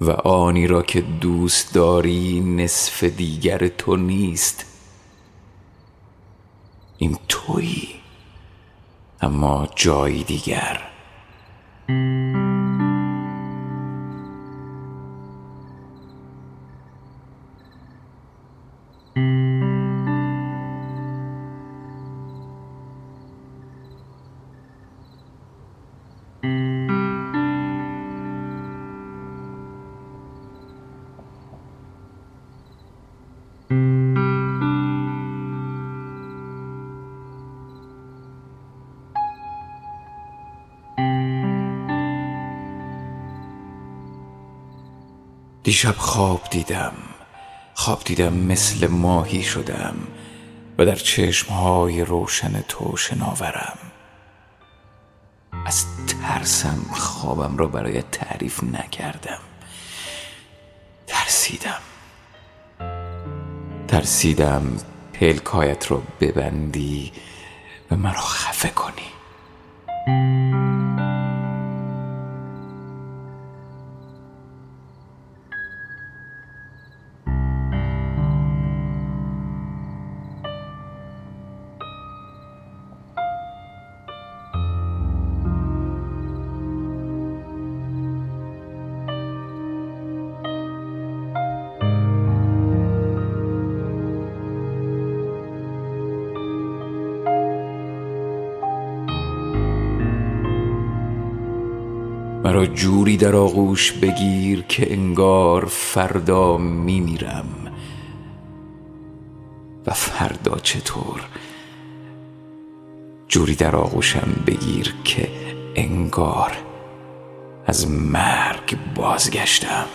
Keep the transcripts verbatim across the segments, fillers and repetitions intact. و آنی را که دوست داری نصف دیگر تو نیست. این تویی اما جایی دیگر. دیشب خواب دیدم، خواب دیدم مثل ماهی شدم و در چشمهای روشن تو شناورم. از ترسم خوابم را برای تعریف نکردم. ترسیدم ترسیدم پلکایت را ببندی و مرا خفه کنی. مرا جوری در آغوش بگیر که انگار فردا میمیرم. و فردا چطور؟ جوری در آغوشم بگیر که انگار از مرگ بازگشتم.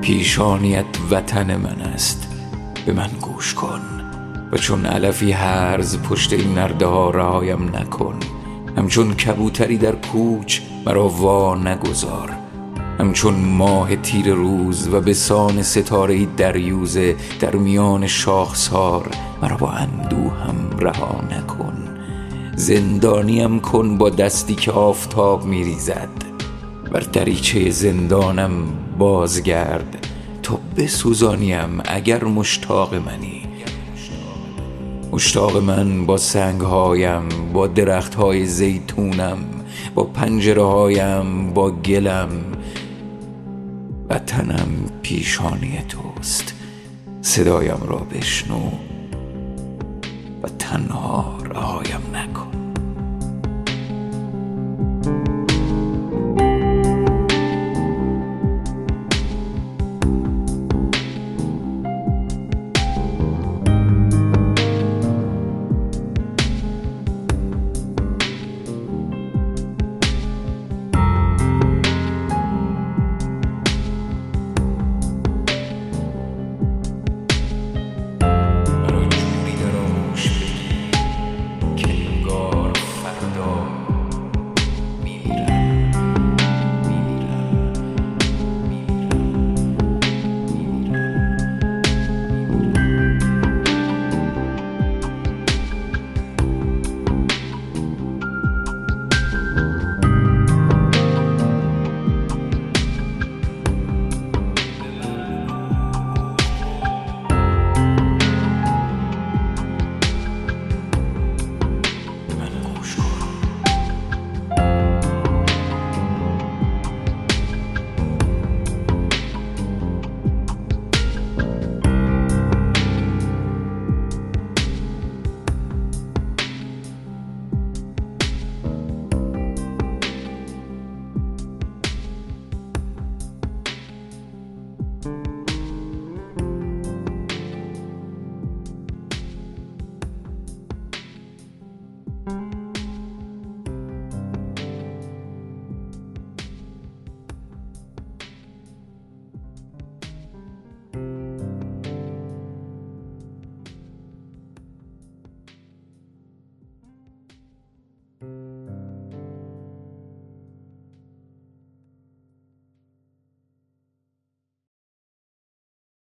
پیشانیت وطن من است، به من گوش کن و چون علفی هرز پشت این نرده ها رهایم نکن. همچون کبوتری در کوچ مرا وا نگذار، همچون ماه تیر روز و به سان ستاره‌ای دریوزه در میان شاخسار مرا با اندوهم رها نکن. زندانیم کن با دستی که آفتاب میریزد. بر دریچه زندانم بازگرد تا بسوزانیم اگر مشتاق منی. مشتاق من با سنگهایم، با درختهای زیتونم، با پنجرهایم، با گلم. وطنم پیشانی توست، صدایم را بشنو و تنها رهایم نکن.